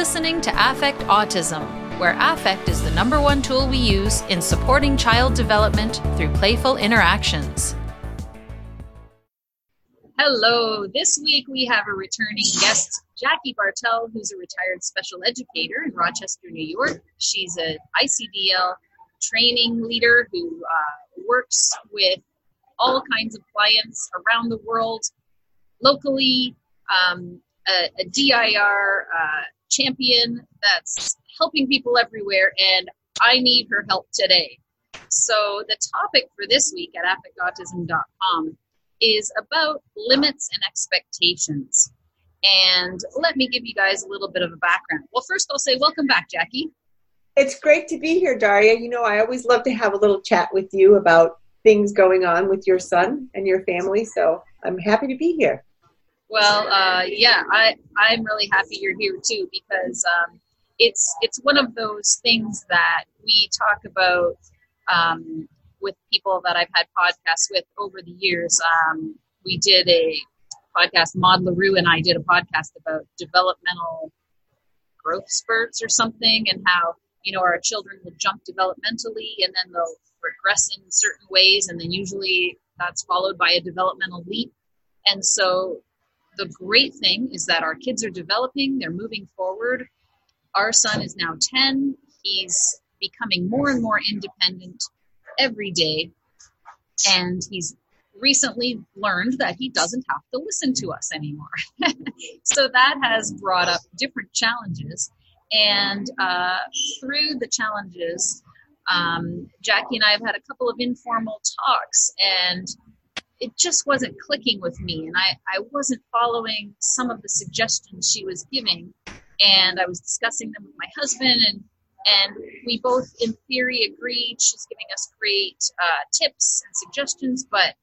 listening to Affect Autism, where affect is the #1 tool we use in supporting child development through playful interactions. Hello, this week we have a returning guest, Jackie Bartell, who's a retired special educator in Rochester, New York. She's an ICDL training leader who works with all kinds of clients around the world, locally, a DIR champion that's helping people everywhere, and I need her help today. So the topic for this week at epicautism.com is about limits and expectations. And let me give you guys a little bit of a background. Well, first I'll say welcome back, Jackie. It's great to be here, Daria. You know, I always love to have a little chat with you about things going on with your son and your family, so I'm happy to be here. Well, I'm really happy you're here too, because it's one of those things that we talk about with people that I've had podcasts with over the years. We did a podcast, Maude LaRue and I did a podcast about developmental growth spurts or something, and how, you know, our children will jump developmentally and then they'll regress in certain ways, and then usually that's followed by a developmental leap. And so the great thing is that our kids are developing, they're moving forward. Our son is now 10. He's becoming more and more independent every day. And he's recently learned that he doesn't have to listen to us anymore. So that has brought up different challenges. And through the challenges, Jackie and I have had a couple of informal talks, and it just wasn't clicking with me, and I wasn't following some of the suggestions she was giving, and I was discussing them with my husband, and we both, in theory, agreed. She's giving us great tips and suggestions, but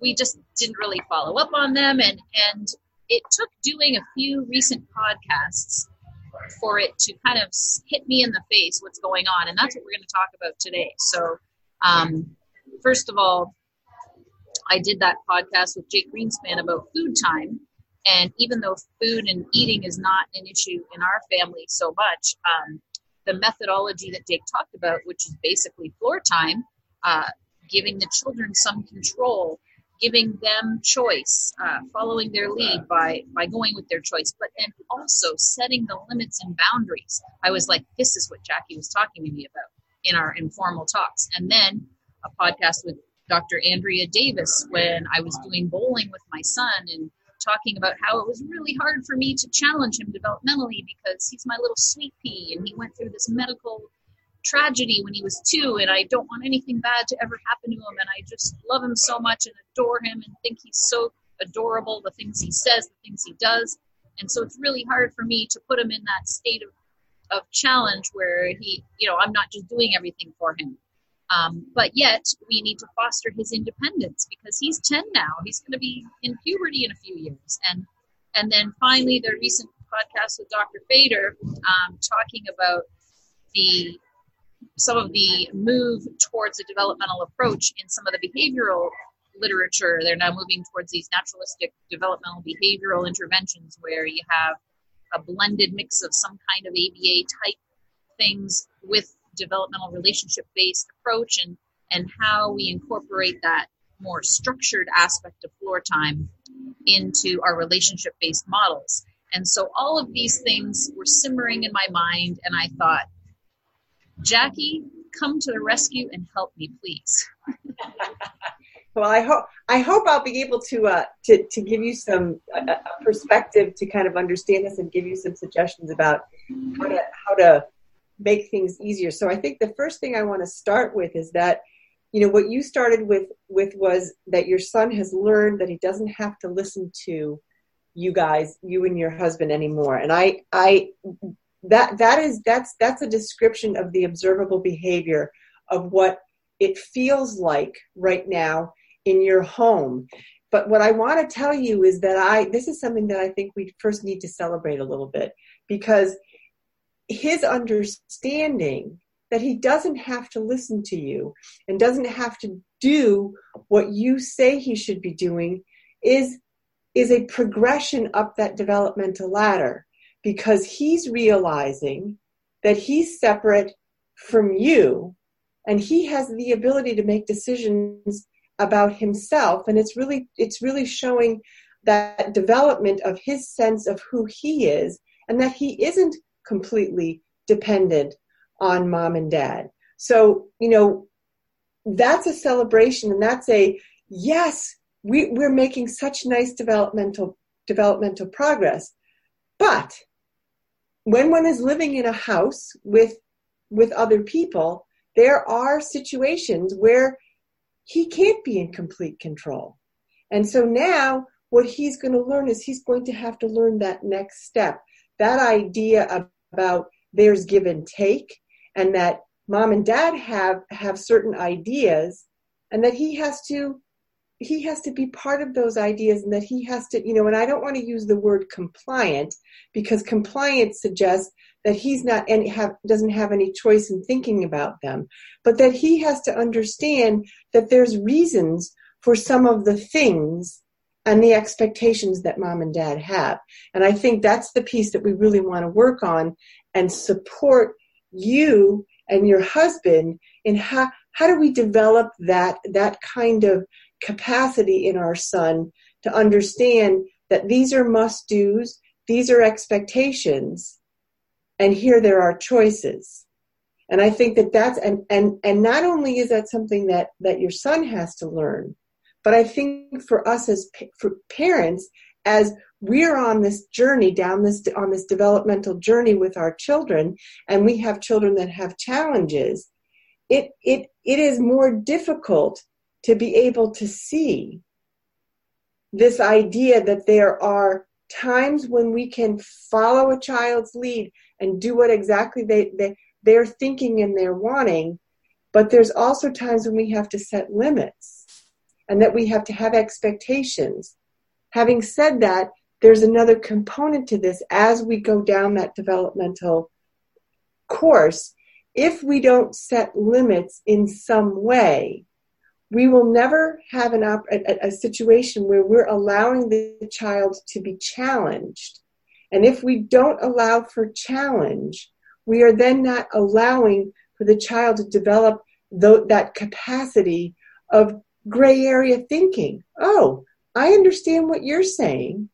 we just didn't really follow up on them, and it took doing a few recent podcasts for it to kind of hit me in the face what's going on, and that's what we're going to talk about today. So, first of all, I did that podcast with Jake Greenspan about food time, and even though food and eating is not an issue in our family so much, the methodology that Jake talked about, which is basically floor time, giving the children some control, giving them choice, following their lead by going with their choice, but then also setting the limits and boundaries. I was like, this is what Jackie was talking to me about in our informal talks. And then a podcast with Dr. Andrea Davis, when I was doing bowling with my son and talking about how it was really hard for me to challenge him developmentally because he's my little sweet pea and he went through this medical tragedy when he was 2, and I don't want anything bad to ever happen to him, and I just love him so much and adore him and think he's so adorable, the things he says, the things he does. And so it's really hard for me to put him in that state of challenge where he, you know, I'm not just doing everything for him. But yet we need to foster his independence because he's 10 now. He's going to be in puberty in a few years. And then finally, the recent podcast with Dr. Fader, talking about some of the move towards a developmental approach in some of the behavioral literature. They're now moving towards these naturalistic developmental behavioral interventions where you have a blended mix of some kind of ABA type things with developmental relationship-based approach, and how we incorporate that more structured aspect of floor time into our relationship-based models. And so all of these things were simmering in my mind, and I thought, Jackie, come to the rescue and help me, please. Well, I hope I'll be able to give you some perspective to kind of understand this and give you some suggestions about how to make things easier. So I think the first thing I want to start with is that, you know, what you started with was that your son has learned that he doesn't have to listen to you guys, you and your husband anymore. And that's a description of the observable behavior of what it feels like right now in your home. But what I want to tell you is that this is something that I think we first need to celebrate a little bit, because his understanding that he doesn't have to listen to you and doesn't have to do what you say he should be doing is a progression up that developmental ladder. because he's realizing that he's separate from you and he has the ability to make decisions about himself. And it's really showing that development of his sense of who he is and that he isn't completely dependent on mom and dad. So, you know, that's a celebration and that's a, yes, we're making such nice developmental progress. But when one is living in a house with other people, there are situations where he can't be in complete control. And so now what he's going to learn is he's going to have to learn that next step, that idea about there's give and take and that mom and dad have certain ideas and that he has to be part of those ideas and that he has to, you know, and I don't want to use the word compliant because compliance suggests that he's not and doesn't have any choice in thinking about them, but that he has to understand that there's reasons for some of the things and the expectations that mom and dad have. And I think that's the piece that we really want to work on and support you and your husband in how do we develop that kind of capacity in our son to understand that these are must-dos, these are expectations, and here there are choices. And I think that that's, and not only is that something that your son has to learn, but I think for us as for parents, as we're on this journey on this developmental journey with our children, and we have children that have challenges, it is more difficult to be able to see this idea that there are times when we can follow a child's lead and do what exactly they're thinking and they're wanting, but there's also times when we have to set limits and that we have to have expectations. Having said that, there's another component to this as we go down that developmental course. If we don't set limits in some way, we will never have a situation where we're allowing the child to be challenged. And if we don't allow for challenge, we are then not allowing for the child to develop that capacity of gray area thinking. Oh, I understand what you're saying.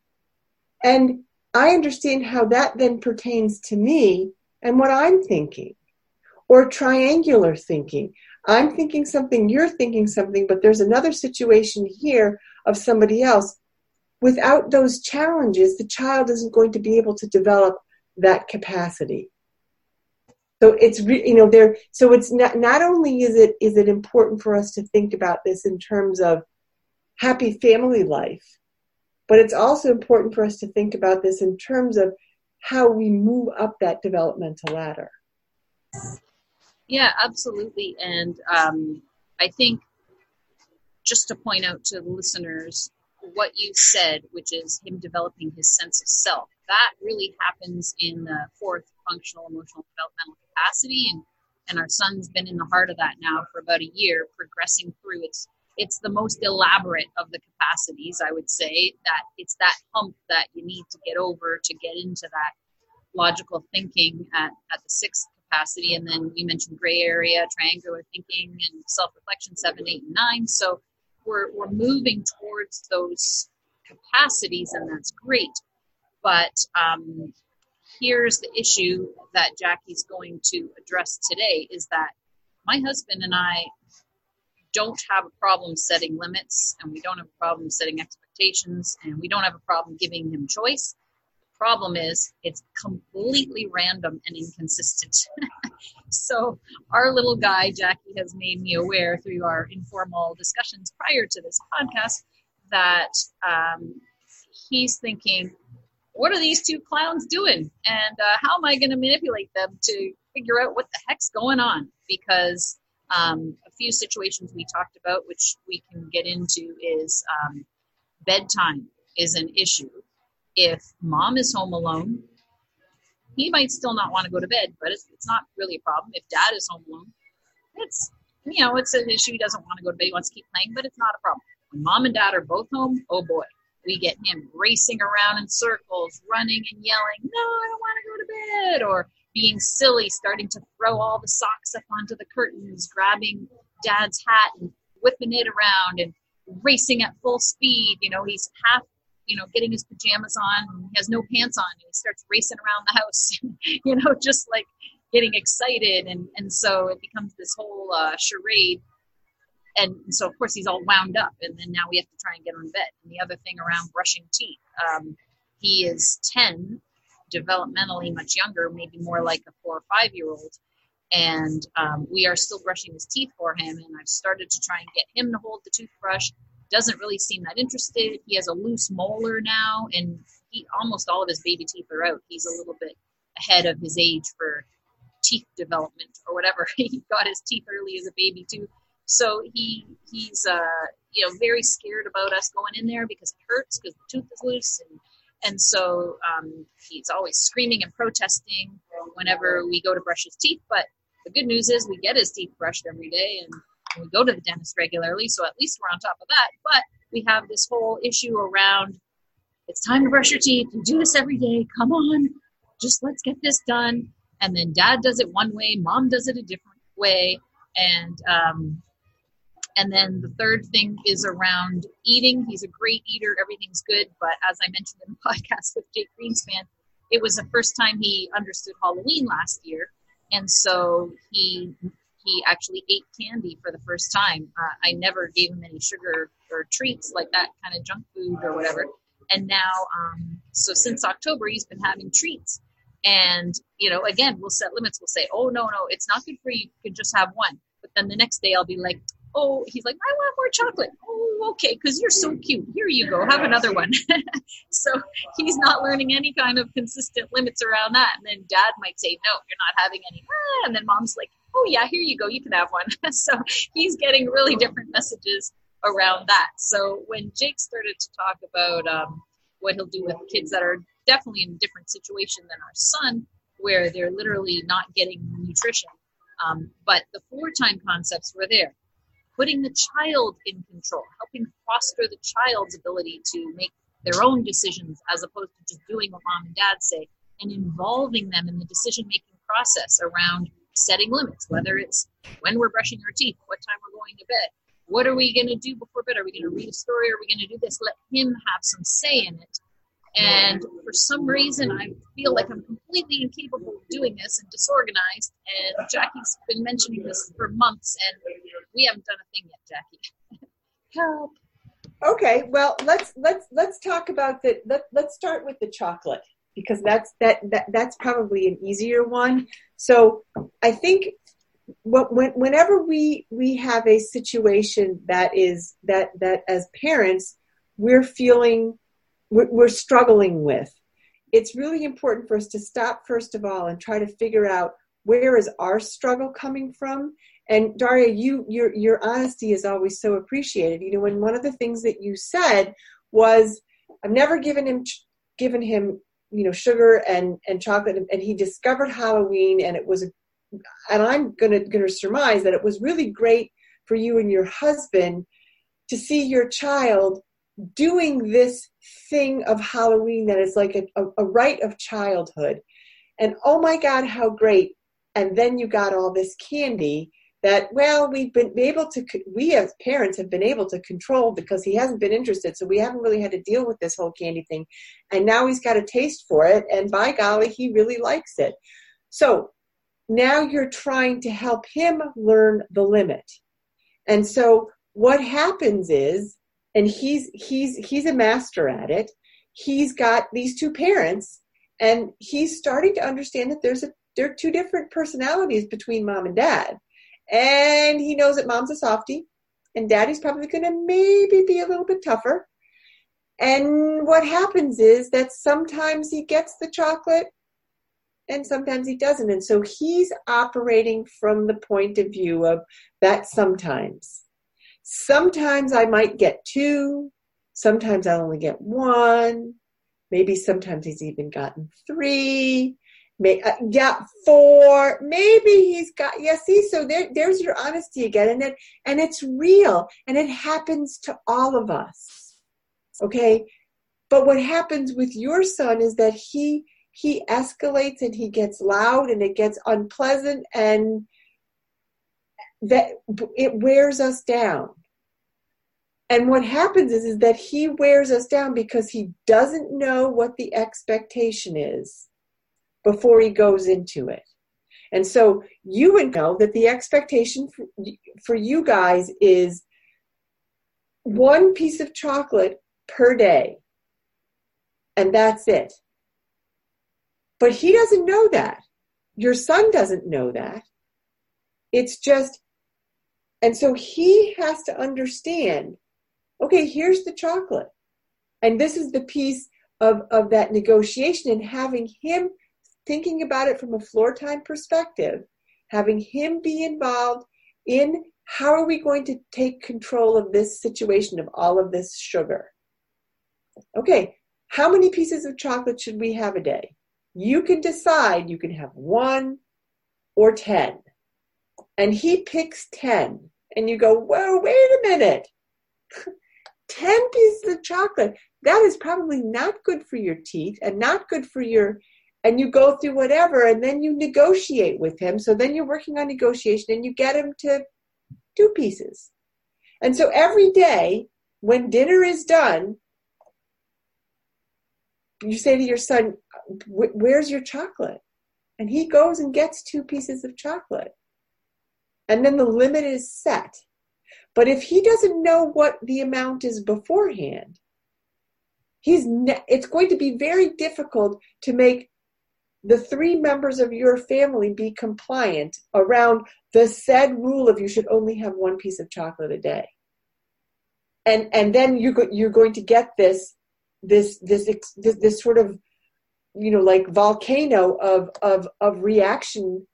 And I understand how that then pertains to me and what I'm thinking. Or triangular thinking. I'm thinking something, you're thinking something, but there's another situation here of somebody else. Without those challenges, the child isn't going to be able to develop that capacity. So it's so it's not only is it important for us to think about this in terms of happy family life, but it's also important for us to think about this in terms of how we move up that developmental ladder. Yeah, absolutely. And I think just to point out to the listeners what you said, which is him developing his sense of self, that really happens in the fourth functional emotional developmental capacity. And our son's been in the heart of that now for about a year, progressing through. It's the most elaborate of the capacities, I would say, that it's that hump that you need to get over to get into that logical thinking at the sixth capacity. And then you mentioned gray area, triangular thinking, and self-reflection 7, 8, and 9. So we're moving towards those capacities, and that's great. But here's the issue that Jackie's going to address today is that my husband and I don't have a problem setting limits, and we don't have a problem setting expectations, and we don't have a problem giving him choice. Problem is it's completely random and inconsistent. So our little guy, Jackie, has made me aware through our informal discussions prior to this podcast that he's thinking, what are these two clowns doing? And how am I going to manipulate them to figure out what the heck's going on? Because a few situations we talked about, which we can get into, is bedtime is an issue. If mom is home alone, he might still not want to go to bed, but it's not really a problem. If dad is home alone, it's an issue. He doesn't want to go to bed. He wants to keep playing, but it's not a problem. When mom and dad are both home, oh boy, We get him racing around in circles, running and yelling, no, I don't want to go to bed, or being silly, starting to throw all the socks up onto the curtains, grabbing dad's hat and whipping it around and racing at full speed. You know, he's half, you know, getting his pajamas on, he has no pants on, and he starts racing around the house, you know, just like getting excited. And so it becomes this whole charade. And so, of course, he's all wound up, and then now we have to try and get him in bed. And the other thing around brushing teeth, he is 10, developmentally much younger, maybe more like a 4 or 5-year-old, and we are still brushing his teeth for him, and I've started to try and get him to hold the toothbrush. Doesn't really seem that interested. He has a loose molar now, and he almost all of his baby teeth are out. He's a little bit ahead of his age for teeth development or whatever. He got his teeth early as a baby, too. So he's you know, very scared about us going in there because it hurts because the tooth is loose. And so he's always screaming and protesting whenever we go to brush his teeth. But the good news is we get his teeth brushed every day and we go to the dentist regularly. So at least we're on top of that. But we have this whole issue around it's time to brush your teeth. You do this every day. Come on, just let's get this done. And then dad does it one way. Mom does it a different way. And then the third thing is around eating. He's a great eater. Everything's good. But as I mentioned in the podcast with Jake Greenspan, it was the first time he understood Halloween last year. And so he actually ate candy for the first time. I never gave him any sugar or treats like that kind of junk food or whatever. And now, so since October, he's been having treats. And, you know, again, we'll set limits. We'll say, oh, no, it's not good for you. You can just have one. But then the next day I'll be like, oh, he's like, I want more chocolate. Oh, okay, because you're so cute. Here you go. Have another one. So he's not learning any kind of consistent limits around that. And then dad might say, no, you're not having any. And then mom's like, oh, yeah, here you go. You can have one. So he's getting really different messages around that. So when Jake started to talk about what he'll do with kids that are definitely in a different situation than our son, where they're literally not getting nutrition. But the 4-time concepts were there. Putting the child in control, helping foster the child's ability to make their own decisions as opposed to just doing what mom and dad say, and involving them in the decision-making process around setting limits, whether it's when we're brushing our teeth, what time we're going to bed, what are we going to do before bed? Are we going to read a story? Are we going to do this? Let him have some say in it. And for some reason, I feel like I'm completely incapable of doing this and disorganized. And Jackie's been mentioning this for months, and we haven't done a thing yet, Jackie. Help. Okay, well, let's talk about the. Let's start with the chocolate because that's probably an easier one. So I think whenever we have a situation that as parents we're feeling. We're struggling with. It's really important for us to stop, first of all, and try to figure out where is our struggle coming from. And Daria, your honesty is always so appreciated. You know, and one of the things that you said was, I've never given him, you know, sugar and chocolate, and he discovered Halloween, and it was, and I'm gonna surmise that it was really great for you and your husband to see your child doing this thing of Halloween that is like a rite of childhood, and oh my God, how great! And then you got all this candy that, well, we as parents have been able to control because he hasn't been interested, so we haven't really had to deal with this whole candy thing. And now he's got a taste for it, and by golly, he really likes it. So now you're trying to help him learn the limit, and so what happens is. And he's a master at it. He's got these 2 parents, and he's starting to understand that there are 2 different personalities between mom and dad. And he knows that mom's a softie, and daddy's probably going to maybe be a little bit tougher. And what happens is that sometimes he gets the chocolate, and sometimes he doesn't. And so he's operating from the point of view of that sometimes. Sometimes I might get 2, sometimes I'll only get 1, maybe sometimes he's even gotten 3, 4, maybe he's got, yeah, see, so there's your honesty again, and it's real, and it happens to all of us, okay? But what happens with your son is that he escalates and he gets loud and it gets unpleasant, and that it wears us down. And what happens is that he wears us down because he doesn't know what the expectation is before he goes into it. And so you would know that the expectation for you guys is one piece of chocolate per day. And that's it. But he doesn't know that. Your son doesn't know that. It's just, and so he has to understand, okay, here's the chocolate. And this is the piece of that negotiation, and having him thinking about it from a floor time perspective, having him be involved in how are we going to take control of this situation, of all of this sugar. Okay, how many pieces of chocolate should we have a day? You can decide. You can have 1 or 10. And he picks 10. And you go, whoa, wait a minute. 10 pieces of chocolate. That is probably not good for your teeth and not good for your, and you go through whatever, and then you negotiate with him. So then you're working on negotiation and you get him to 2 pieces. And so every day when dinner is done, you say to your son, where's your chocolate? And he goes and gets 2 pieces of chocolate. And then the limit is set. But if he doesn't know what the amount is beforehand, it's going to be very difficult to make the 3 members of your family be compliant around the said rule of you should only have 1 piece of chocolate a day. And then you're going to get this sort of, you know, like volcano of reaction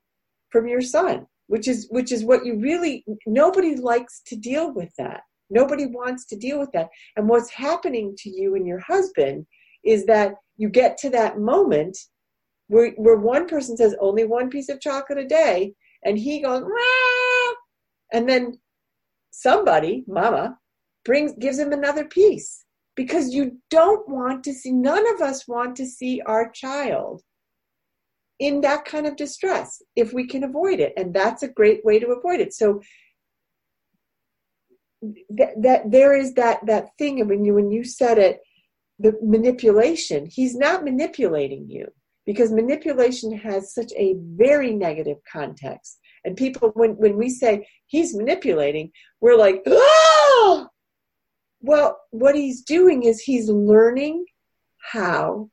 from your son, which is what you really, nobody likes to deal with that. Nobody wants to deal with that. And what's happening to you and your husband is that you get to that moment where one person says only 1 piece of chocolate a day, and he goes, Wah! And then somebody, mama, gives him another piece. Because you don't want to see, none of us want to see our child in that kind of distress if we can avoid it. And that's a great way to avoid it. So that there is that thing, and when you said it, the manipulation, he's not manipulating you, because manipulation has such a very negative context. And people, when we say he's manipulating, we're like, oh! Well, what he's doing is he's learning how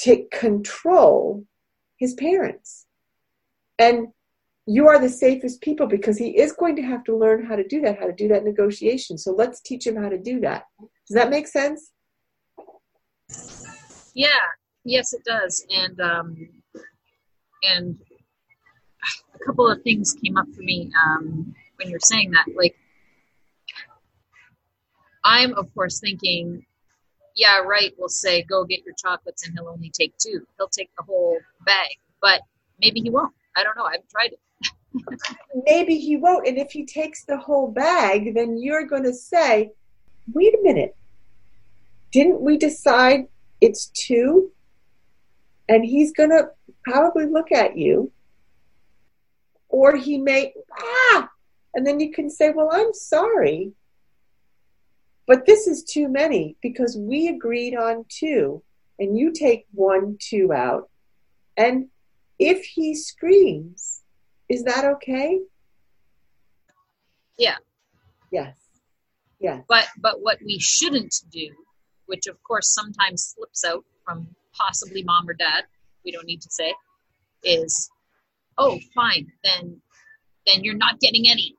to control his parents. And you are the safest people, because he is going to have to learn how to do that negotiation. So let's teach him how to do that. Does that make sense? Yeah. Yes, it does. And a couple of things came up for me when you're saying that, like, I'm, of course, thinking, yeah, right, we'll say, go get your chocolates, and he'll only take 2. He'll take the whole bag, but maybe he won't. I don't know. I've tried it. Maybe he won't, and if he takes the whole bag, then you're going to say, wait a minute, didn't we decide it's 2? And he's going to probably look at you, or he may, and then you can say, well, I'm sorry, but this is too many, because we agreed on 2, and you take 1, 2 out. And if he screams, is that okay? Yeah. Yes. Yeah. But what we shouldn't do, which of course sometimes slips out from possibly mom or dad, we don't need to say, is, oh, fine, then you're not getting any.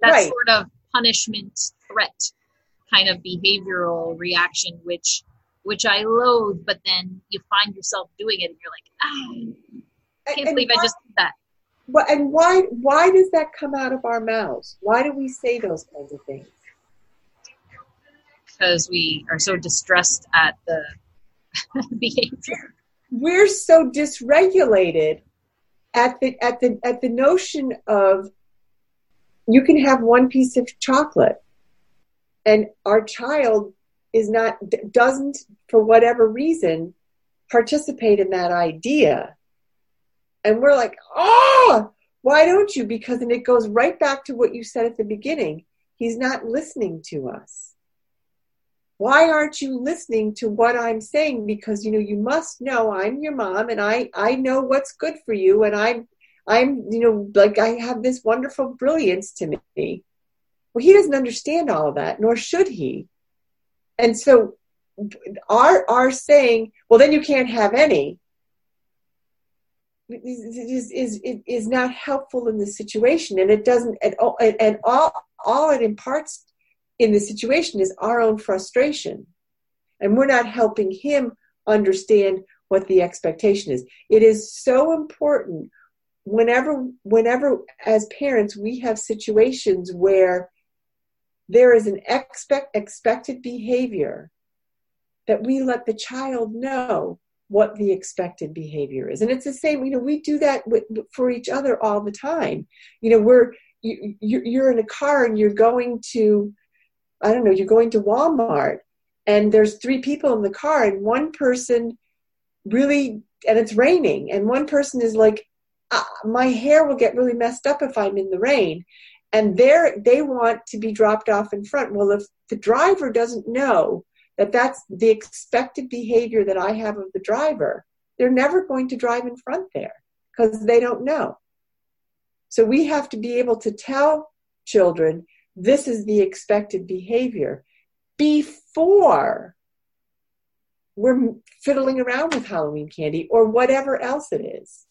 That's right. Sort of punishment threat kind of behavioral reaction, which I loathe, but then you find yourself doing it and you're like, I can't believe I just did that. Well, and why does that come out of our mouths? Why do we say those kinds of things? Because we are so distressed at the behavior. We're so dysregulated at the notion of, you can have 1 piece of chocolate. and our child doesn't, for whatever reason, participate in that idea. And we're like, oh, why don't you? Because, and it goes right back to what you said at the beginning. He's not listening to us. Why aren't you listening to what I'm saying? Because, you know, you must know I'm your mom, and I know what's good for you. And I'm, you know, like, I have this wonderful brilliance to me. Well, he doesn't understand all of that, nor should he. And so our saying, well, then you can't have any, is not helpful in the situation. And it doesn't at all, and all it imparts in the situation is our own frustration. And we're not helping him understand what the expectation is. It is so important whenever as parents we have situations where there is an expected behavior, that we let the child know what the expected behavior is. And it's the same, you know, we do that for each other all the time. You know, you're in a car and you're going to, I don't know, you're going to Walmart, and there's three people in the car, and one person really, and it's raining, and one person is like, my hair will get really messed up if I'm in the rain. And they want to be dropped off in front. Well, if the driver doesn't know that that's the expected behavior that I have of the driver, they're never going to drive in front there because they don't know. So we have to be able to tell children, this is the expected behavior, before we're fiddling around with Halloween candy or whatever else it is.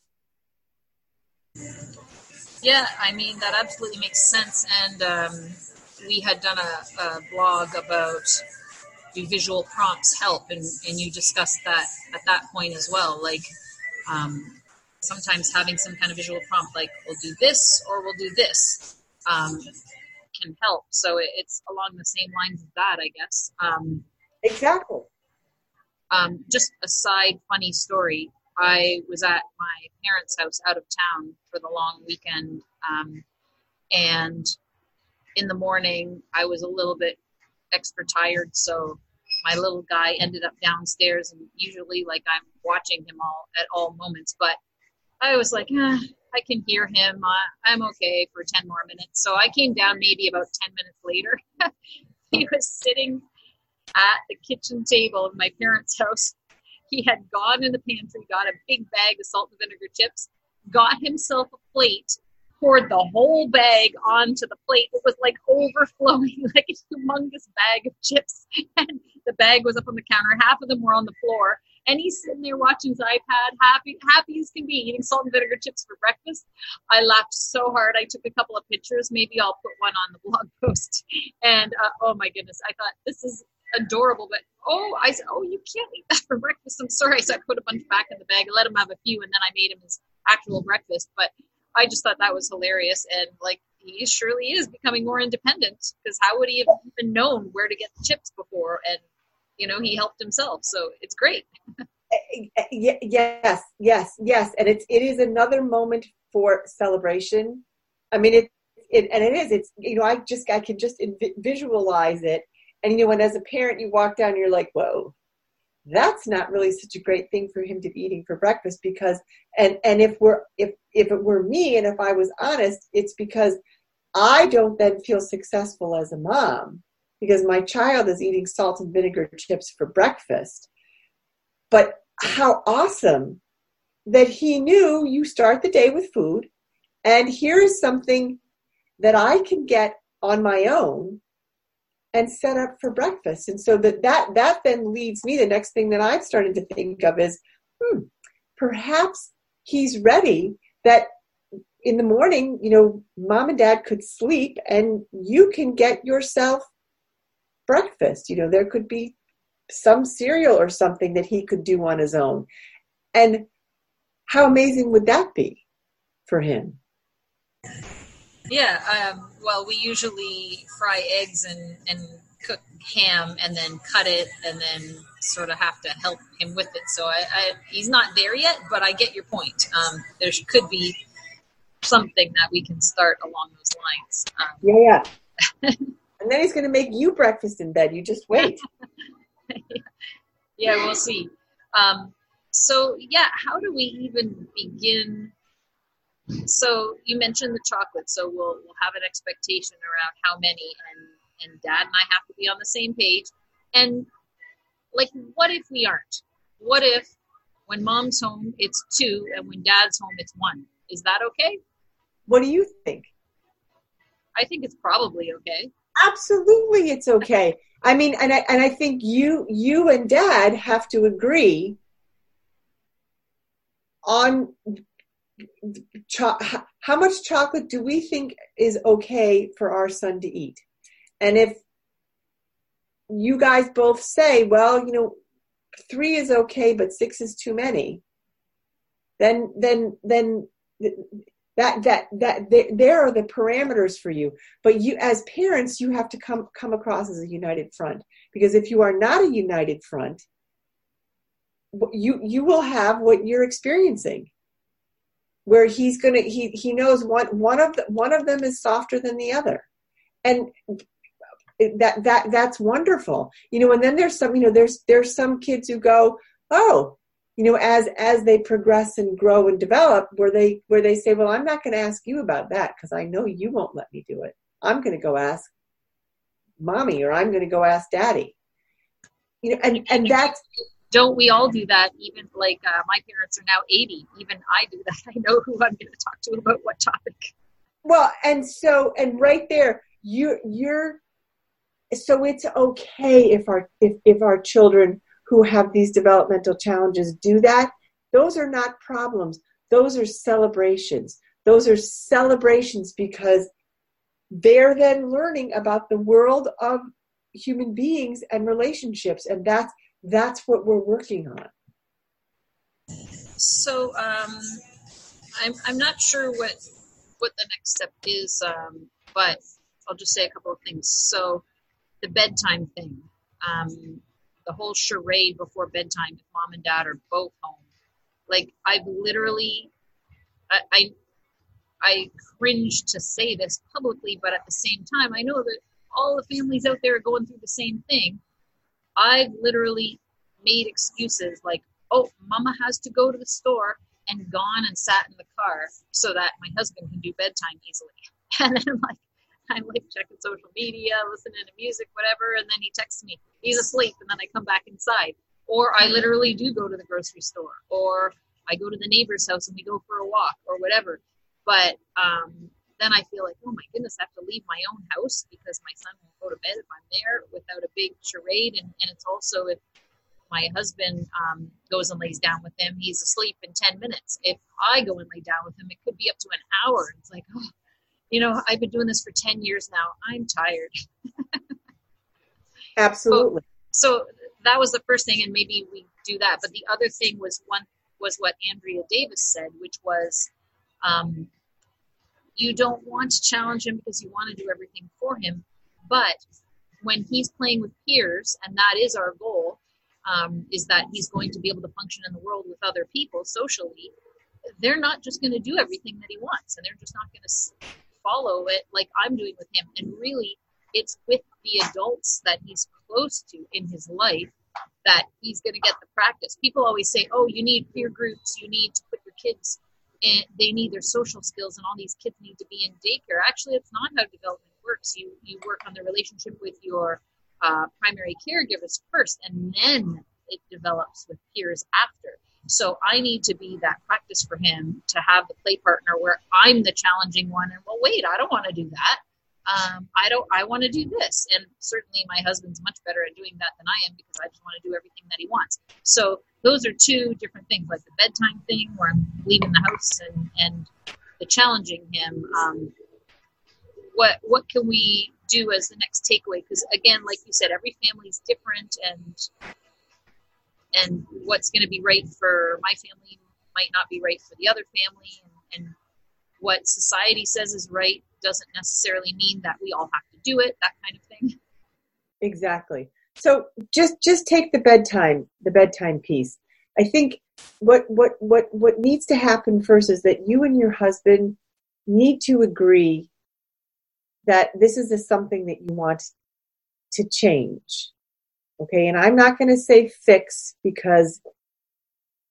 Yeah, I mean, that absolutely makes sense. And we had done a blog about do visual prompts help, and you discussed that at that point as well. Like sometimes having some kind of visual prompt, like we'll do this or we'll do this, can help. So it's along the same lines as that, I guess. Exactly. Just a side funny story. I was at my parents' house out of town for the long weekend, and in the morning I was a little bit extra tired, so my little guy ended up downstairs, and usually, like, I'm watching him at all moments, but I was like, I can hear him, I'm okay for 10 more minutes, so I came down maybe about 10 minutes later. He was sitting at the kitchen table in my parents' house. He had gone in the pantry, got a big bag of salt and vinegar chips, got himself a plate, poured the whole bag onto the plate. It was like overflowing, like a humongous bag of chips. And the bag was up on the counter. Half of them were on the floor. And he's sitting there watching his iPad, happy as can be, eating salt and vinegar chips for breakfast. I laughed so hard. I took a couple of pictures. Maybe I'll put one on the blog post. And oh my goodness, I thought, this is adorable, but I said, you can't eat that for breakfast, I'm sorry. So I put a bunch back in the bag, I let him have a few, and then I made him his actual breakfast. But I just thought that was hilarious, and like, he surely is becoming more independent, because how would he have even known where to get the chips before? And you know, he helped himself, so it's great. Yes, and it is another moment for celebration. I mean, it's you know, I can just visualize it. And, you know, when as a parent, you walk down, you're like, whoa, that's not really such a great thing for him to be eating for breakfast, because, and if it were me, and if I was honest, it's because I don't then feel successful as a mom, because my child is eating salt and vinegar chips for breakfast. But how awesome that he knew you start the day with food, and here's something that I can get on my own and set up for breakfast. And so that then leads me, the next thing that I've started to think of is, perhaps he's ready that in the morning, you know, mom and dad could sleep and you can get yourself breakfast. You know, there could be some cereal or something that he could do on his own. And how amazing would that be for him? Yeah, well, we usually fry eggs and cook ham and then cut it and then sort of have to help him with it. So he's not there yet, but I get your point. There could be something that we can start along those lines. Yeah. And then he's going to make you breakfast in bed. You just wait. Yeah, we'll see. So yeah, how do we even begin? So you mentioned the chocolate. So we'll have an expectation around how many, and Dad and I have to be on the same page. And like, what if we aren't? What if when Mom's home, it's 2, and when Dad's home, it's 1? Is that okay? What do you think? I think it's probably okay. Absolutely, it's okay. I mean, and I think you and Dad have to agree on how much chocolate do we think is okay for our son to eat. And if you guys both say, well, you know, 3 is okay, but 6 is too many, then that there are the parameters for you. But you, as parents, you have to come across as a united front, because if you are not a united front, you will have what you're experiencing, where he knows one of them is softer than the other, and that's wonderful, you know. And then there's some, you know, there's some kids who go, oh, you know, as they progress and grow and develop, where they say, well, I'm not going to ask you about that because I know you won't let me do it. I'm going to go ask Mommy, or I'm going to go ask Daddy. You know, and that's... Don't we all do that? Even like my parents are now 80. Even I do that. I know who I'm going to talk to about what topic. Well, and right there, you're so it's okay if our children who have these developmental challenges do that. Those are not problems. Those are celebrations. Those are celebrations because they're then learning about the world of human beings and relationships, and that's what we're working on. So I'm not sure what the next step is, but I'll just say a couple of things. So the bedtime thing. The whole charade before bedtime if Mom and Dad are both home. Like, I've literally, I cringe to say this publicly, but at the same time, I know that all the families out there are going through the same thing. I've literally made excuses like, oh, Mama has to go to the store, and gone and sat in the car so that my husband can do bedtime easily. And then I'm like checking social media, listening to music, whatever. And then he texts me, he's asleep. And then I come back inside, or I literally do go to the grocery store, or I go to the neighbor's house and we go for a walk or whatever. But then I feel like, oh my goodness, I have to leave my own house because my son won't go to bed if I'm there without a big charade. And it's also if my husband goes and lays down with him, he's asleep in 10 minutes. If I go and lay down with him, it could be up to an hour. It's like, oh, you know, I've been doing this for 10 years now. I'm tired. Absolutely. So that was the first thing, and maybe we do that. But the other thing was what Andrea Davis said, which was you don't want to challenge him because you want to do everything for him. But when he's playing with peers, and that is our goal, is that he's going to be able to function in the world with other people socially, they're not just going to do everything that he wants, and they're just not going to follow it like I'm doing with him. And really, it's with the adults that he's close to in his life that he's going to get the practice. People always say, oh, you need peer groups, you need to put your kids in, they need their social skills, and all these kids need to be in daycare. Actually, it's not how development works. You work on the relationship with your primary caregivers first, and then it develops with peers after. So I need to be that practice for him to have the play partner where I'm the challenging one. And well, wait, I don't want to do that. I want to do this. And certainly my husband's much better at doing that than I am because I just want to do everything that he wants. So those are two different things, like the bedtime thing where I'm leaving the house and the challenging him. What can we do as the next takeaway? Because again, like you said, every family is different, and what's going to be right for my family might not be right for the other family. And what society says is right doesn't necessarily mean that we all have to do it, that kind of thing. Exactly. So just take the bedtime piece. I think what needs to happen first is that you and your husband need to agree that this is something that you want to change. Okay, and I'm not going to say fix, because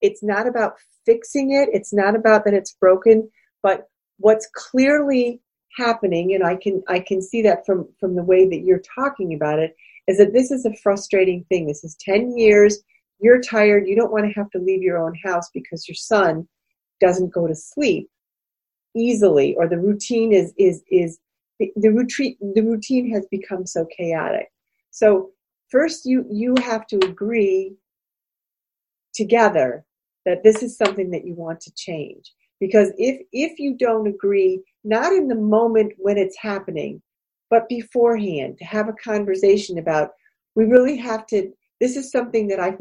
it's not about fixing it. It's not about that it's broken, but what's clearly happening, and I can see that from the way that you're talking about it, is that this is a frustrating thing. This is 10 years. You're tired. You don't want to have to leave your own house because your son doesn't go to sleep easily, or the routine routine has become so chaotic. So first, you have to agree together that this is something that you want to change. Because if you don't agree, not in the moment when it's happening, but beforehand, to have a conversation about, we really have to, this is something that I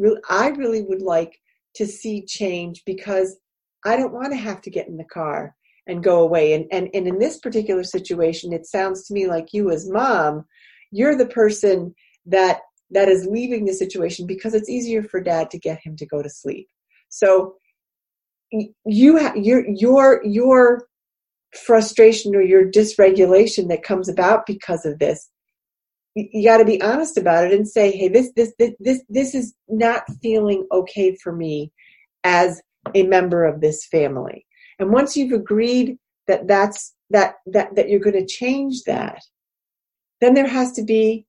really would like to see change, because I don't want to have to get in the car and go away. And in this particular situation, it sounds to me like you as mom, you're the person that is leaving the situation because it's easier for dad to get him to go to sleep. So your frustration or your dysregulation that comes about because of this, you got to be honest about it and say, hey, this is not feeling okay for me as a member of this family. And once you've agreed that you're going to change that, then there has to be,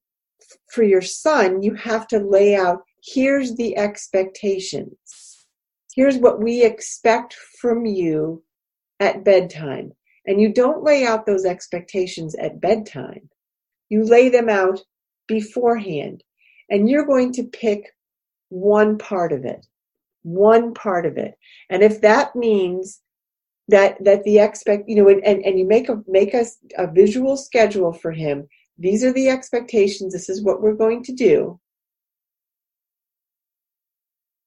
for your son, you have to lay out, here's the expectations. Here's what we expect from you at bedtime. And you don't lay out those expectations at bedtime. You lay them out beforehand. And you're going to pick one part of it. And if that means that the and you make a visual schedule for him, these are the expectations, this is what we're going to do.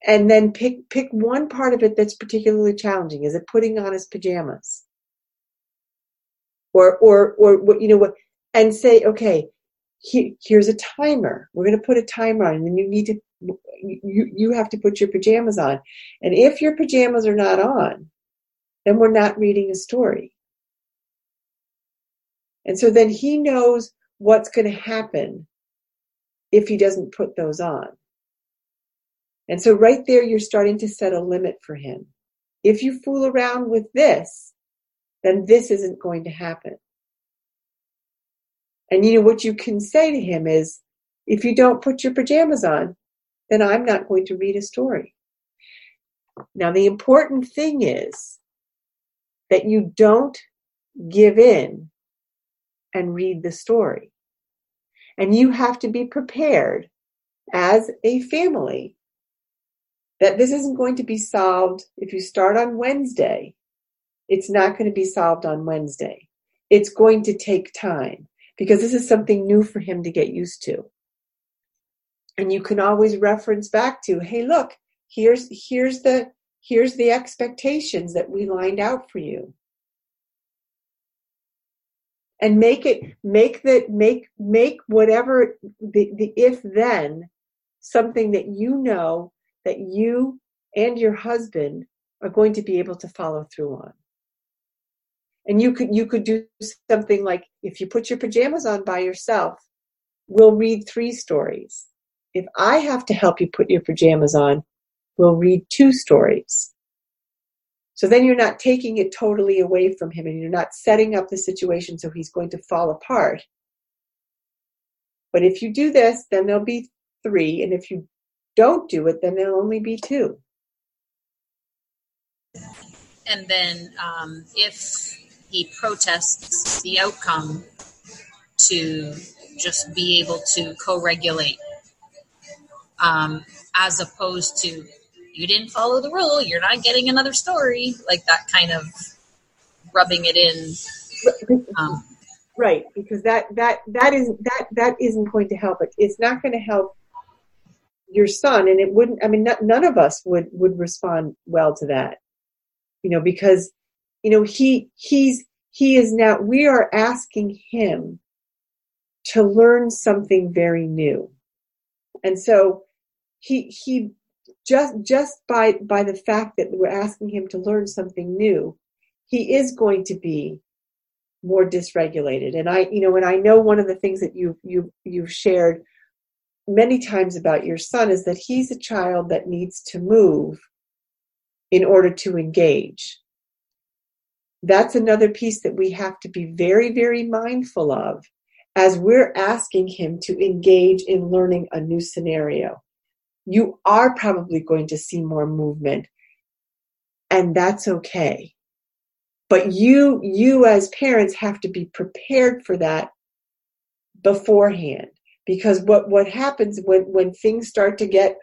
And then pick one part of it that's particularly challenging. Is it putting on his pajamas? Or what, you know what, and say, okay, here's a timer. We're going to put a timer on, and then you have to put your pajamas on. And if your pajamas are not on, then we're not reading a story. And so then he knows what's going to happen if he doesn't put those on. And so right there, you're starting to set a limit for him. If you fool around with this, then this isn't going to happen. And you know what you can say to him is, if you don't put your pajamas on, then I'm not going to read a story. Now, the important thing is that you don't give in and read the story. And you have to be prepared as a family that this isn't going to be solved. If you start on Wednesday, it's not going to be solved on Wednesday. It's going to take time, because this is something new for him to get used to. And you can always reference back to, hey, look, here's the expectations that we lined out for you. And make whatever the if then something that you know that you and your husband are going to be able to follow through on. And you could do something like, if you put your pajamas on by yourself, we'll read 3 stories. If I have to help you put your pajamas on, we'll read 2 stories. So then you're not taking it totally away from him, and you're not setting up the situation so he's going to fall apart. But if you do this, then there'll be 3. And if you don't do it, then there'll only be 2. And then if he protests the outcome, to just be able to co-regulate, as opposed to, you didn't follow the rule, you're not getting another story, like that kind of rubbing it in. Right, because that isn't going to help. It's not going to help your son, and it wouldn't, I mean, none of us would respond well to that, you know, because, you know, he is now, we are asking him to learn something very new. And so he just by the fact that we're asking him to learn something new, he is going to be more dysregulated. And I know one of the things that you've shared many times about your son is that he's a child that needs to move in order to engage. That's another piece that we have to be very, very mindful of as we're asking him to engage in learning a new scenario. You are probably going to see more movement, and that's okay. But you as parents have to be prepared for that beforehand, because what happens when things start to get,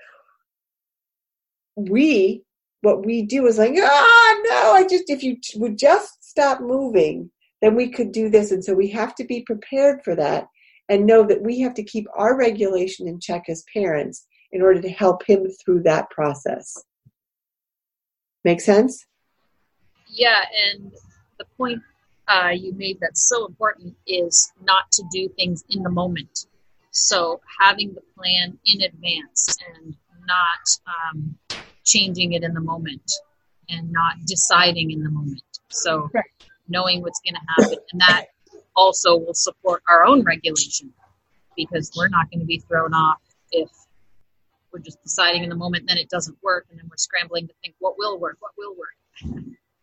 what we do is like, if you would just stop moving, then we could do this. And so we have to be prepared for that and know that we have to keep our regulation in check as parents in order to help him through that process. Make sense? Yeah, and the point you made that's so important is not to do things in the moment. So having the plan in advance and not changing it in the moment and not deciding in the moment. So knowing what's going to happen, and that also will support our own regulation, because we're not going to be thrown off if we're just deciding in the moment, then it doesn't work. And then we're scrambling to think what will work.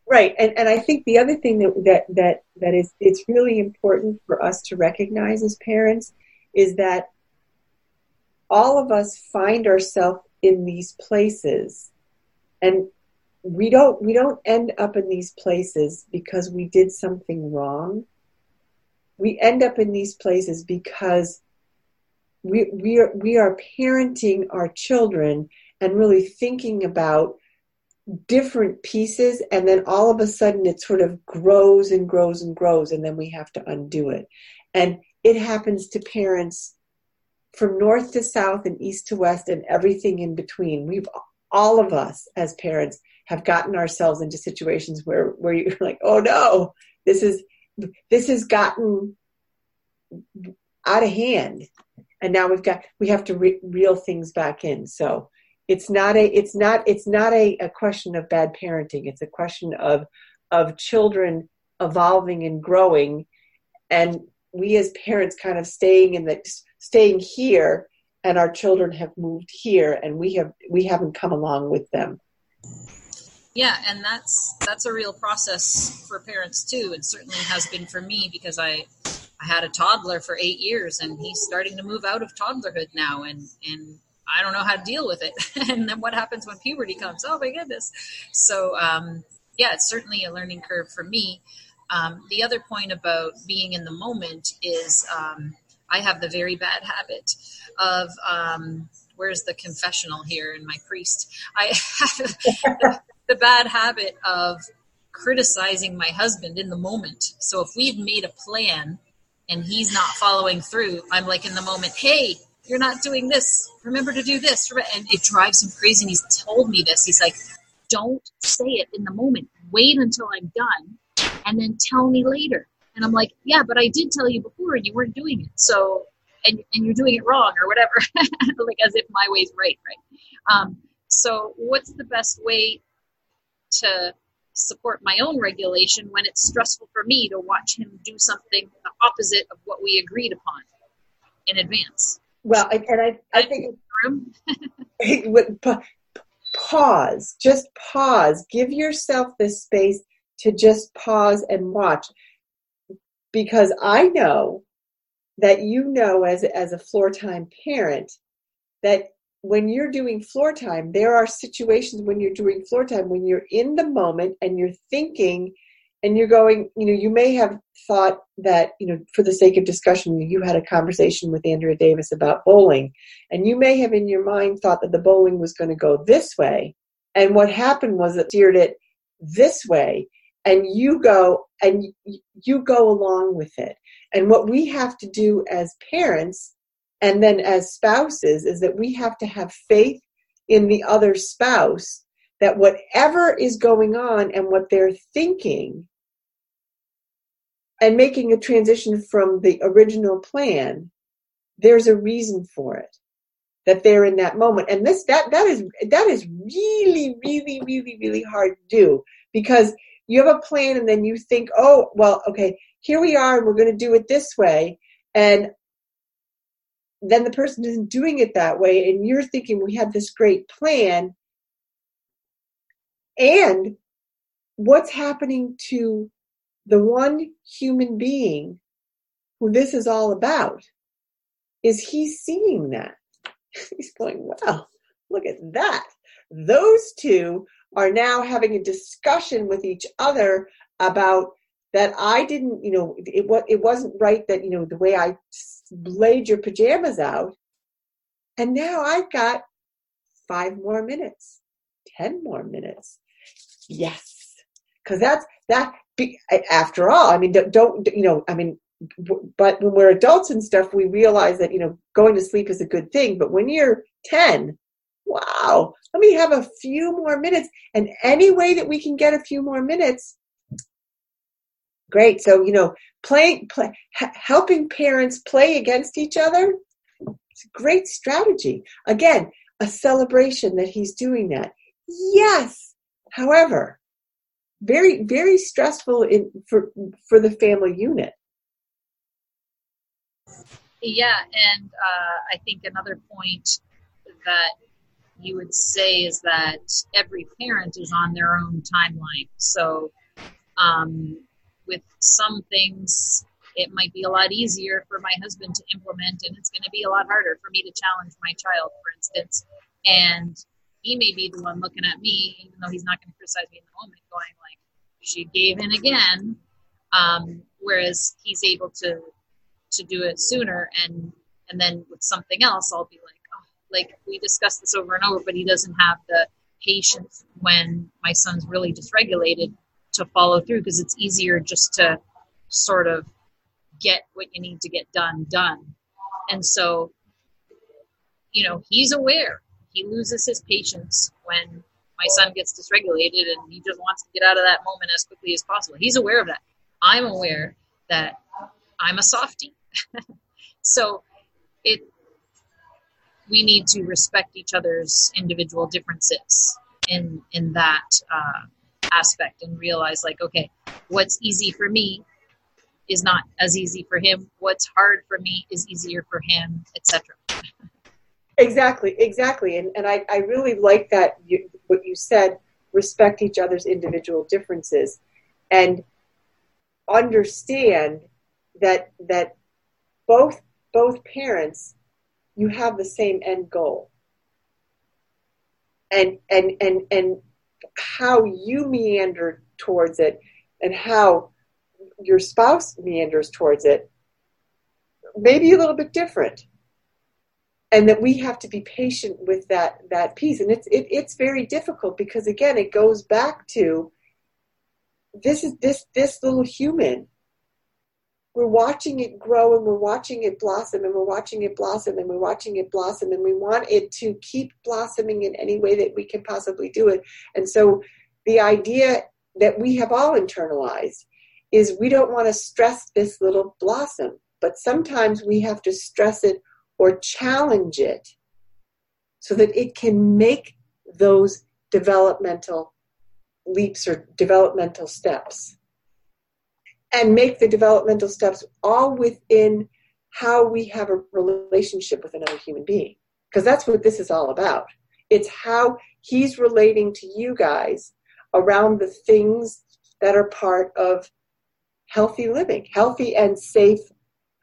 Right. And I think the other thing that is, it's really important for us to recognize as parents is that all of us find ourselves in these places, and we don't end up in these places because we did something wrong. We end up in these places because we are parenting our children and really thinking about different pieces, and then all of a sudden it sort of grows and grows and grows, and then we have to undo it. And it happens to parents from north to south and east to west and everything in between. All of us as parents have gotten ourselves into situations where you're like, oh no, this has gotten out of hand. And now we have to reel things back in. So it's not a question of bad parenting. It's a question of children evolving and growing, and we as parents kind of staying here, and our children have moved here, and we haven't come along with them. Yeah, and that's a real process for parents too. It certainly has been for me, because I had a toddler for 8 years, and he's starting to move out of toddlerhood now, and I don't know how to deal with it. And then what happens when puberty comes? Oh my goodness. So, it's certainly a learning curve for me. The other point about being in the moment is, I have the very bad habit of, where's the confessional here in my priest? I have the bad habit of criticizing my husband in the moment. So if we've made a plan and he's not following through, I'm like in the moment, hey, you're not doing this. Remember to do this. And it drives him crazy. And he's told me this. He's like, don't say it in the moment. Wait until I'm done and then tell me later. And I'm like, yeah, but I did tell you before and you weren't doing it. So, and you're doing it wrong or whatever, like as if my way's right, right? So what's the best way to support my own regulation when it's stressful for me to watch him do something the opposite of what we agreed upon in advance? Well, and I think pause, just pause, give yourself this space to just pause and watch, because I know that, as a floor time parent, that when you're doing floor time, there are situations when you're doing floor time, when you're in the moment and you're thinking and you're going, you may have thought that, for the sake of discussion, you had a conversation with Andrea Davis about bowling. And you may have in your mind thought that the bowling was going to go this way. And what happened was it steered it this way. And you go along with it. And what we have to do as parents and then as spouses is that we have to have faith in the other spouse that whatever is going on and what they're thinking, and making a transition from the original plan, there's a reason for it, that they're in that moment. And that is really, really, really, really hard to do, because you have a plan and then you think, oh, well, okay, here we are, and we're going to do it this way. And then the person isn't doing it that way, and you're thinking, we have this great plan, and what's happening to the one human being who this is all about is he's seeing that. He's going, wow, look at that. Those two are now having a discussion with each other about that I didn't, you know, it wasn't right that, you know, the way I laid your pajamas out. And now I've got 5 more minutes, 10 more minutes. Yes. Because after all, I mean, don't, you know, I mean, but when we're adults and stuff, we realize that, you know, going to sleep is a good thing. But when you're 10, wow, let me have a few more minutes. And any way that we can get a few more minutes, great. So, you know, helping parents play against each other, it's a great strategy. Again, a celebration that he's doing that. Yes. However, very, very stressful for the family unit. Yeah, and I think another point that you would say is that every parent is on their own timeline. So with some things, it might be a lot easier for my husband to implement, and it's going to be a lot harder for me to challenge my child, for instance. And he may be the one looking at me, even though he's not going to criticize me in the moment, going like, she gave in again, whereas he's able to do it sooner, and then with something else I'll be like, oh, like we discussed this over and over, but he doesn't have the patience when my son's really dysregulated to follow through, because it's easier just to sort of get what you need to get done. And so, you know, he's aware he loses his patience when my son gets dysregulated and he just wants to get out of that moment as quickly as possible. He's aware of that. I'm aware that I'm a softie. So we need to respect each other's individual differences in that aspect, and realize like, okay, what's easy for me is not as easy for him. What's hard for me is easier for him, etc. Exactly. And I really like that what you said, respect each other's individual differences and understand that both parents, you have the same end goal, and how you meander towards it and how your spouse meanders towards it may be a little bit different, and that we have to be patient with that piece. And it's very difficult, because again, it goes back to this little human. We're watching it grow, and we're watching it blossom, and we're watching it blossom, and we're watching it blossom, and we want it to keep blossoming in any way that we can possibly do it. And so the idea that we have all internalized is we don't want to stress this little blossom, but sometimes we have to stress it or challenge it so that it can make those developmental leaps or developmental steps. And make the developmental steps all within how we have a relationship with another human being. Because that's what this is all about. It's how he's relating to you guys around the things that are part of healthy living, healthy and safe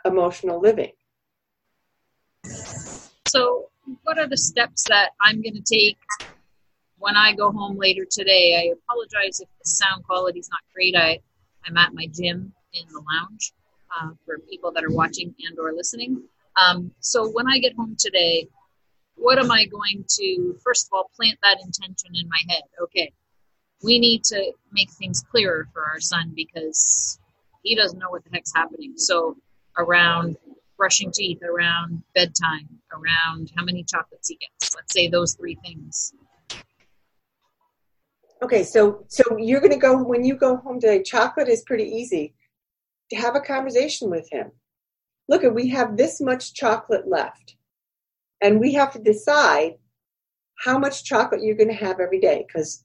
emotional living. So what are the steps that I'm going to take when I go home later today? I apologize if the sound quality is not great. I'm at my gym in the lounge for people that are watching and or listening. So when I get home today, what am I going to, first of all, plant that intention in my head? Okay, we need to make things clearer for our son, because he doesn't know what the heck's happening. So around brushing teeth, around bedtime, around how many chocolates he gets, let's say those 3 things. Okay, so you're going to go, when you go home today, chocolate is pretty easy. To have a conversation with him. Look, we have this much chocolate left. And we have to decide how much chocolate you're going to have every day, because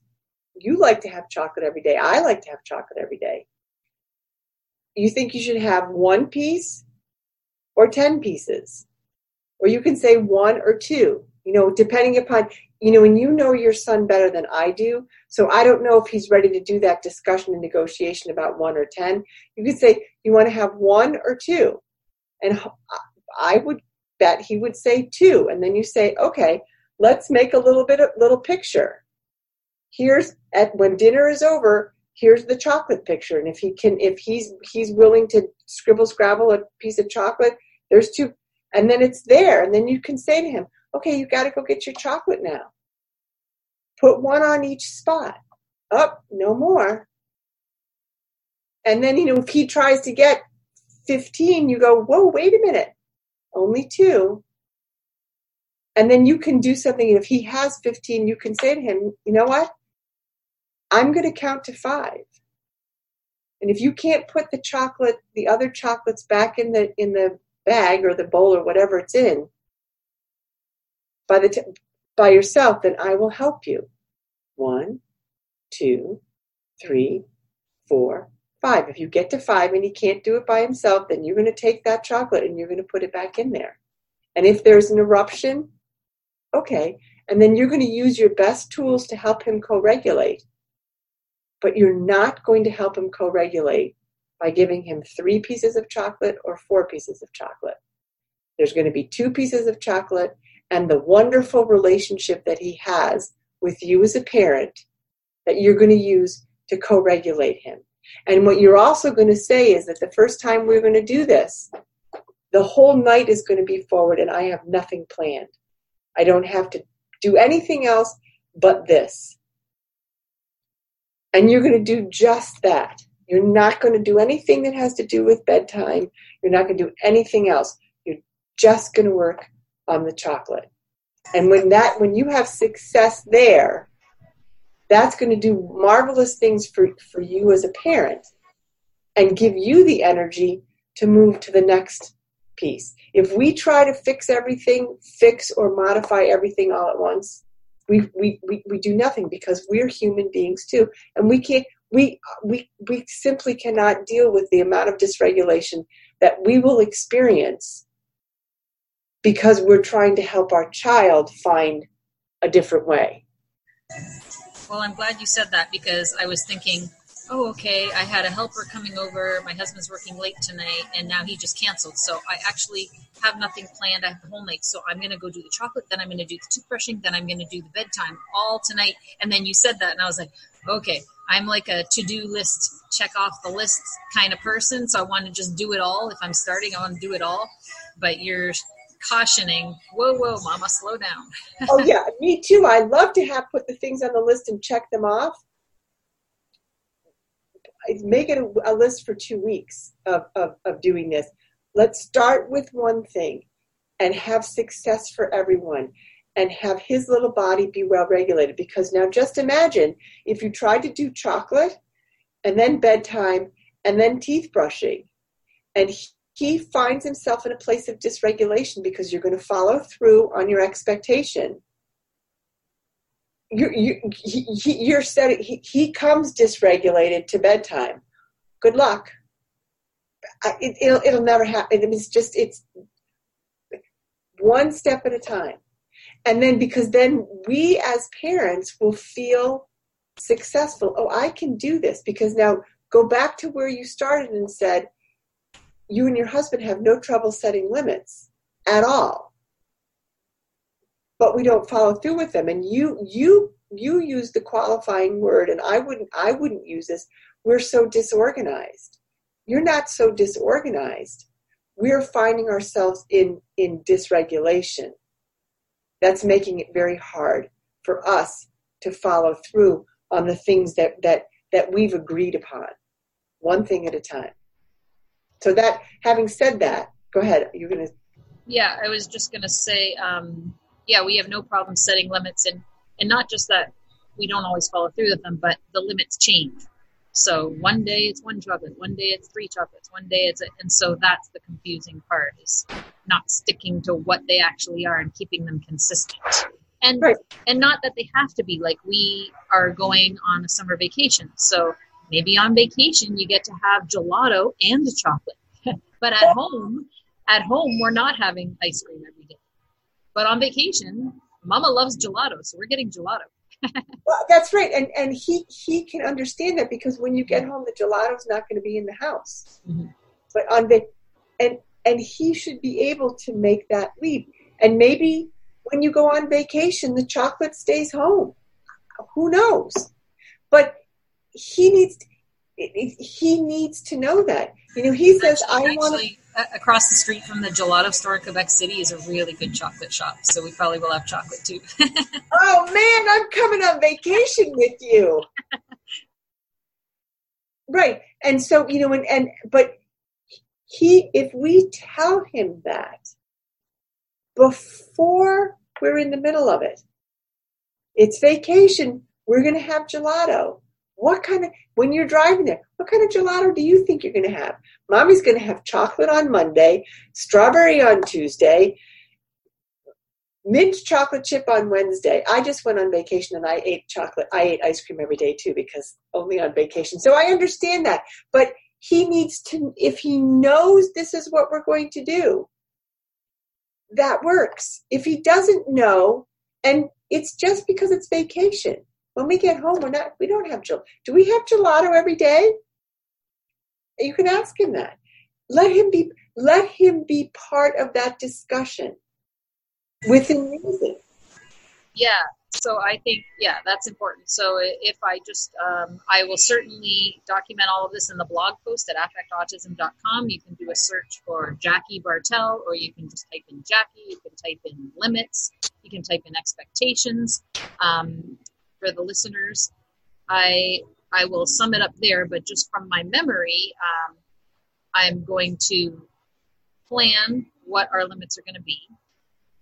you like to have chocolate every day. I like to have chocolate every day. You think you should have 1 piece or 10 pieces? or you can say one or two, you know, depending upon, you know, and you know your son better than I do. So I don't know if he's ready to do that discussion and negotiation about 1 or 10. You could say, you want to have 1 or 2? And I would bet he would say 2. And then you say, okay, let's make a little bit of little picture. Here's at when dinner is over, here's the chocolate picture. And if he can, if he's willing to scrabble a piece of chocolate, there's 2, and then it's there. And then you can say to him, okay, you got to go get your chocolate now. Put 1 on each spot. Up, no more. And then, you know, if he tries to get 15, you go, whoa, wait a minute, only 2. And then you can do something. If he has 15, you can say to him, you know what? I'm going to count to 5. And if you can't put the chocolate, the other chocolates back in the bag or the bowl or whatever it's in by yourself, then I will help you. 1, 2, 3, 4, 5. If you get to 5 and he can't do it by himself, then you're going to take that chocolate and you're going to put it back in there. And if there's an eruption, okay. And then you're going to use your best tools to help him co-regulate. But you're not going to help him co-regulate by giving him 3 pieces of chocolate or 4 pieces of chocolate. There's going to be 2 pieces of chocolate, and the wonderful relationship that he has with you as a parent that you're going to use to co-regulate him. And what you're also going to say is that the first time we're going to do this, the whole night is going to be forward, and I have nothing planned. I don't have to do anything else but this. And you're going to do just that. You're not going to do anything that has to do with bedtime. You're not going to do anything else. You're just going to work on the chocolate. And when you have success there, that's going to do marvelous things for you as a parent and give you the energy to move to the next piece. If we try to fix or modify everything all at once, we do nothing, because we're human beings too. And we simply cannot deal with the amount of dysregulation that we will experience because we're trying to help our child find a different way. Well, I'm glad you said that, because I was thinking, oh, okay, I had a helper coming over. My husband's working late tonight, and now he just canceled. So I actually have nothing planned. I have the whole night. So I'm going to go do the chocolate. Then I'm going to do the toothbrushing. Then I'm going to do the bedtime all tonight. And then you said that, and I was like, okay, I'm like a to-do list, check off the list kind of person. So I want to just do it all. If I'm starting, I want to do it all. But you're cautioning, whoa, mama, slow down. Oh yeah, me too. I love to put the things on the list and check them off. Make it a list for 2 weeks of doing this. Let's start with one thing and have success for everyone and have his little body be well regulated. Because now just imagine if you tried to do chocolate and then bedtime and then teeth brushing, and he finds himself in a place of dysregulation because you're going to follow through on your expectation. He comes dysregulated to bedtime. Good luck. It'll never happen. It's one step at a time. And then, because then we as parents will feel successful. Oh, I can do this. Because now go back to where you started and said, you and your husband have no trouble setting limits at all, but we don't follow through with them. And you use the qualifying word, and I wouldn't use this. We're so disorganized. You're not so disorganized. We're finding ourselves in dysregulation. That's making it very hard for us to follow through on the things that we've agreed upon, one thing at a time. So that, having said that, go ahead. You're going to. Yeah, I was just going to say, we have no problem setting limits, and not just that we don't always follow through with them, but the limits change. So one day it's 1 chocolate, one day it's 3 chocolates, one day it's, and so that's the confusing part, is not sticking to what they actually are and keeping them consistent. And right. And not that they have to be, like, we are going on a summer vacation, so maybe on vacation you get to have gelato and chocolate. But at home, we're not having ice cream every day. But on vacation, Mama loves gelato, so we're getting gelato. Well, that's right. And he can understand that, because when you get home, the gelato's not going to be in the house. Mm-hmm. But on the and he should be able to make that leap. And maybe when you go on vacation, the chocolate stays home. Who knows? But he needs to know that. You know, he says, "I want to." Across the street from the gelato store in Quebec City is a really good chocolate shop, so we probably will have chocolate too. Oh man, I'm coming on vacation with you. Right. And so, you know, but if we tell him that before we're in the middle of it, it's vacation, we're going to have gelato. When you're driving there, what kind of gelato do you think you're going to have? Mommy's going to have chocolate on Monday, strawberry on Tuesday, mint chocolate chip on Wednesday. I just went on vacation and I ate chocolate. I ate ice cream every day too, because only on vacation. So I understand that. But he needs to, if he knows this is what we're going to do, that works. If he doesn't know, and it's just because it's vacation. When we get home, we don't have gelato. Do we have gelato every day? You can ask him that. Let him be part of that discussion within reason. Yeah. So I think, that's important. So if I just, I will certainly document all of this in the blog post at affectautism.com. You can do a search for Jackie Bartell, or you can just type in Jackie. You can type in limits. You can type in expectations. For the listeners, I will sum it up there, but just from my memory, I'm going to plan what our limits are going to be.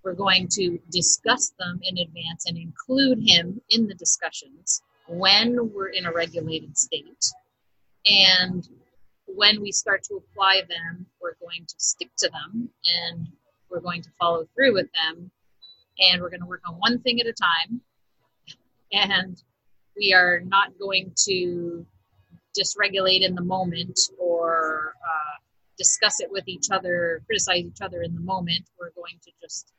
We're going to discuss them in advance and include him in the discussions when we're in a regulated state. And when we start to apply them, we're going to stick to them, and we're going to follow through with them. And we're going to work on one thing at a time. And we are not going to dysregulate in the moment or discuss it with each other, criticize each other in the moment. We're going to just,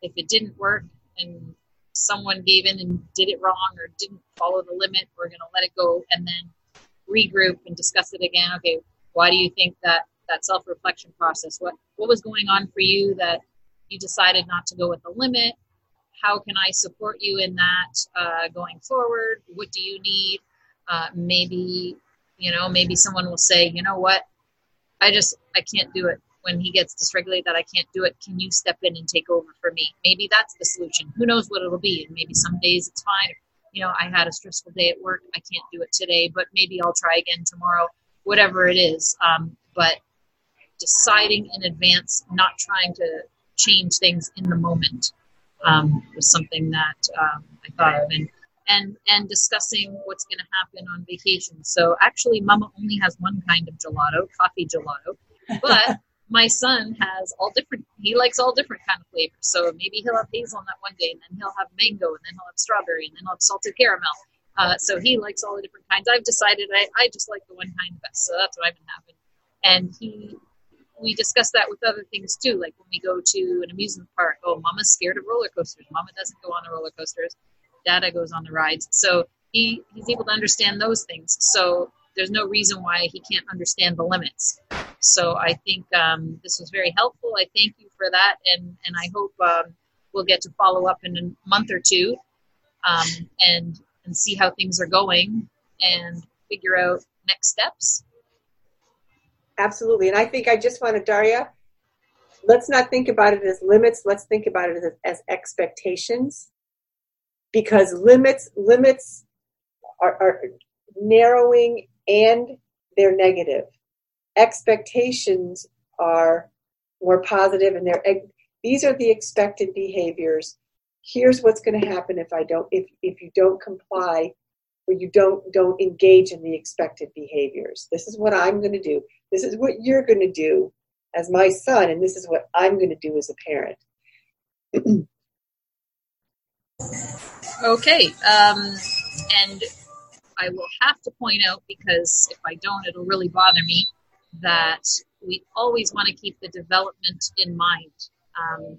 if it didn't work and someone gave in and did it wrong or didn't follow the limit, we're going to let it go and then regroup and discuss it again. Okay, why do you think that self-reflection process, what was going on for you that you decided not to go with the limit? How can I support you in that going forward? What do you need? Maybe someone will say, you know what? I can't do it. When he gets dysregulated, that I can't do it. Can you step in and take over for me? Maybe that's the solution. Who knows what it'll be? And maybe some days it's fine. You know, I had a stressful day at work. I can't do it today, but maybe I'll try again tomorrow, whatever it is. But deciding in advance, not trying to change things in the moment. Was something that I thought of, and discussing what's going to happen on vacation. So actually, Mama only has one kind of gelato, coffee gelato, but my son has he likes all different kind of flavors. So maybe he'll have hazelnut one day, and then he'll have mango, and then he'll have strawberry, and then he'll have salted caramel. So he likes all the different kinds. I've decided I just like the one kind best, so that's what I've been having. And we discuss that with other things too, like when we go to an amusement park. Oh, Mama's scared of roller coasters. Mama doesn't go on the roller coasters. Dada goes on the rides. So he's able to understand those things. So there's no reason why he can't understand the limits. So I think this was very helpful. I thank you for that, and I hope we'll get to follow up in a month or two and see how things are going and figure out next steps. Absolutely. And I think I just wanted, Daria, let's not think about it as limits. Let's think about it as expectations, because limits are narrowing and they're negative. Expectations are more positive, and these are the expected behaviors. Here's what's going to happen if you don't comply, or you don't engage in the expected behaviors. This is what I'm going to do. This is what you're going to do as my son, and this is what I'm going to do as a parent. Okay. And I will have to point out, because if I don't, it'll really bother me, that we always want to keep the development in mind.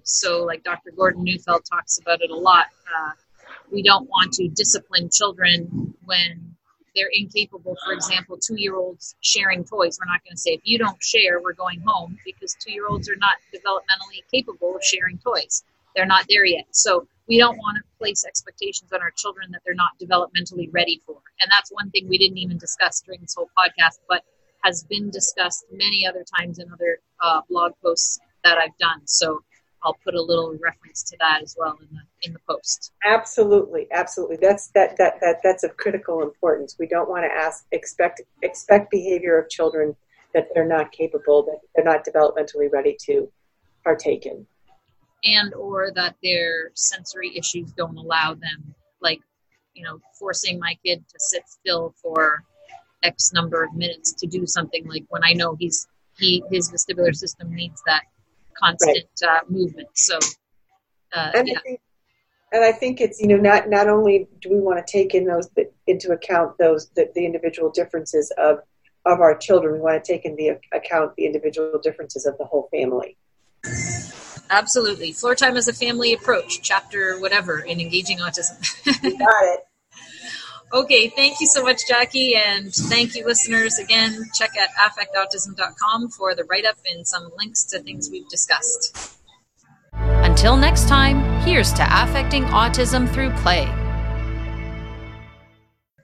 So like Dr. Gordon Neufeld talks about it a lot. We don't want to discipline children when they're incapable, for example, 2-year-olds sharing toys. We're not going to say, if you don't share, we're going home, because 2-year-olds are not developmentally capable of sharing toys. They're not there yet. So we don't want to place expectations on our children that they're not developmentally ready for. And that's one thing we didn't even discuss during this whole podcast, but has been discussed many other times in other blog posts that I've done. So I'll put a little reference to that as well in the post. Absolutely, absolutely. That's of critical importance. We don't want to expect behavior of children that they're not capable, that they're not developmentally ready to partake in, and or that their sensory issues don't allow them. Like, you know, forcing my kid to sit still for X number of minutes to do something, like when I know his vestibular system needs that constant movement. So, I think it's, you know, not only do we want to take into account the individual differences of our children, we want to take into account the individual differences of the whole family. Absolutely. Floor time as a family approach, chapter whatever in Engaging Autism. You got it. Okay, thank you so much, Jackie, and thank you, listeners. Again, check out affectautism.com for the write-up and some links to things we've discussed. Until next time, here's to affecting autism through play.